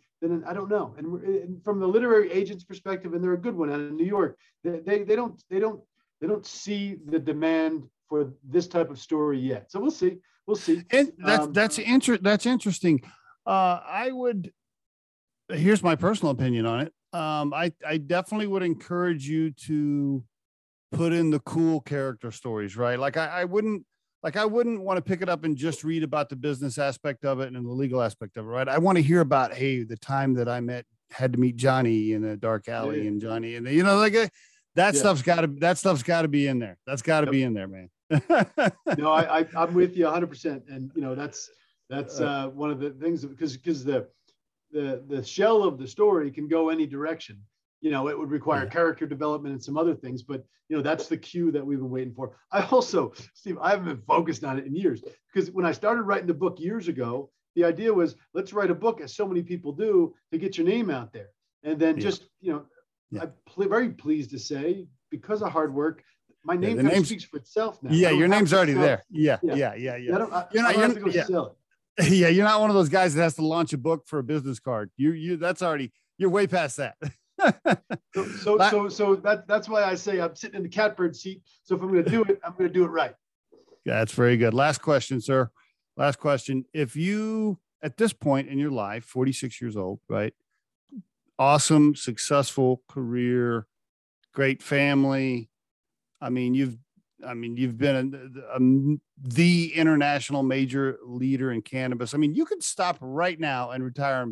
I don't know. And from the literary agent's perspective, and they're a good one out of New York, they don't see the demand for this type of story yet. So we'll see. And that's interesting. Here's my personal opinion on it. I definitely would encourage you to put in the cool character stories, right? Like I wouldn't want to pick it up and just read about the business aspect of it and the legal aspect of it, right? I want to hear about, hey, the time that I had to meet Johnny in a dark alley, and Johnny, and you know, like that stuff's gotta be in there. That's gotta be in there, man. No, I'm with you 100%. And you know, that's one of the things, because the shell of the story can go any direction. You know, it would require character development and some other things, but you know, that's the cue that we've been waiting for. I also, Steve, I haven't been focused on it in years, because when I started writing the book years ago, the idea was, let's write a book, as so many people do, to get your name out there. And then I'm very pleased to say, because of hard work, my name kind of speaks for itself now. Yeah, your name's already there. Yeah. I don't have to go sell it. Yeah, you're not one of those guys that has to launch a book for a business card. You're way past that. So that's why I say I'm sitting in the catbird seat. So if I'm going to do it, I'm going to do it right. Yeah, that's very good. Last question, sir. Last question. If you, at this point in your life, 46 years old, right? Awesome, successful career, great family. I mean, you've been the international major leader in cannabis. I mean, you could stop right now and retire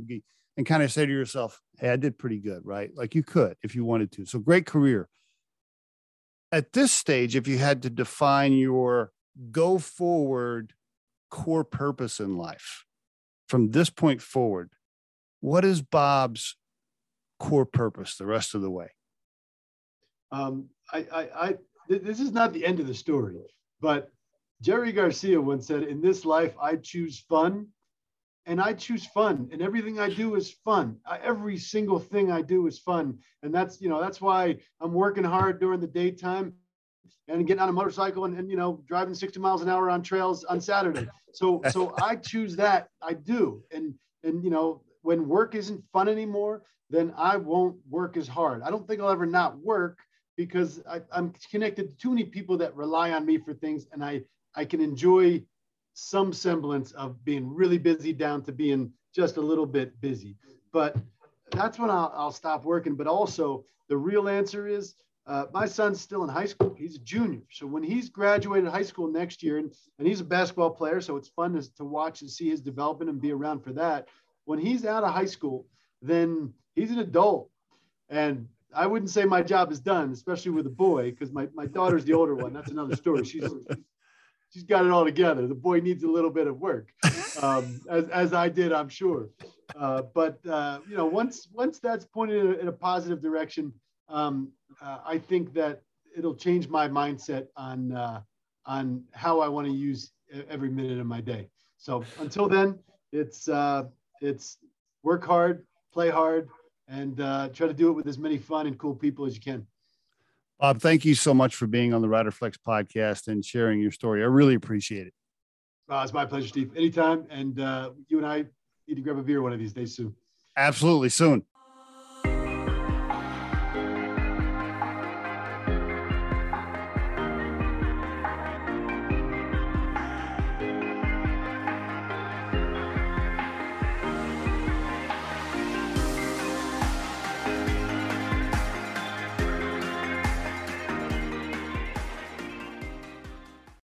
and kind of say to yourself, hey, I did pretty good, right? Like you could if you wanted to. So great career. At this stage, if you had to define your go forward core purpose in life from this point forward, what is Bob's core purpose the rest of the way? This is not the end of the story, but Jerry Garcia once said, in this life, I choose fun. And I choose fun, and everything I do is fun. Every single thing I do is fun. And that's why I'm working hard during the daytime and getting on a motorcycle and you know, driving 60 miles an hour on trails on Saturday. So I choose that, I do. And you know, when work isn't fun anymore, then I won't work as hard. I don't think I'll ever not work, because I'm connected to too many people that rely on me for things, and I can enjoy some semblance of being really busy down to being just a little bit busy. But that's when I'll stop working. But also the real answer is, my son's still in high school. He's a junior. So when he's graduated high school next year, and he's a basketball player, so it's fun to watch and see his development and be around for that. When he's out of high school, then he's an adult. And I wouldn't say my job is done, especially with a boy, because my daughter's the older one. That's another story. She's she's got it all together. The boy needs a little bit of work, as I did, I'm sure. But you know, once that's pointed in a positive direction, I think that it'll change my mindset on how I want to use every minute of my day. So until then, it's work hard, play hard, and try to do it with as many fun and cool people as you can. Bob, thank you so much for being on the RyderFlex podcast and sharing your story. I really appreciate it. It's my pleasure, Steve. Anytime. And you and I need to grab a beer one of these days soon. Absolutely, soon.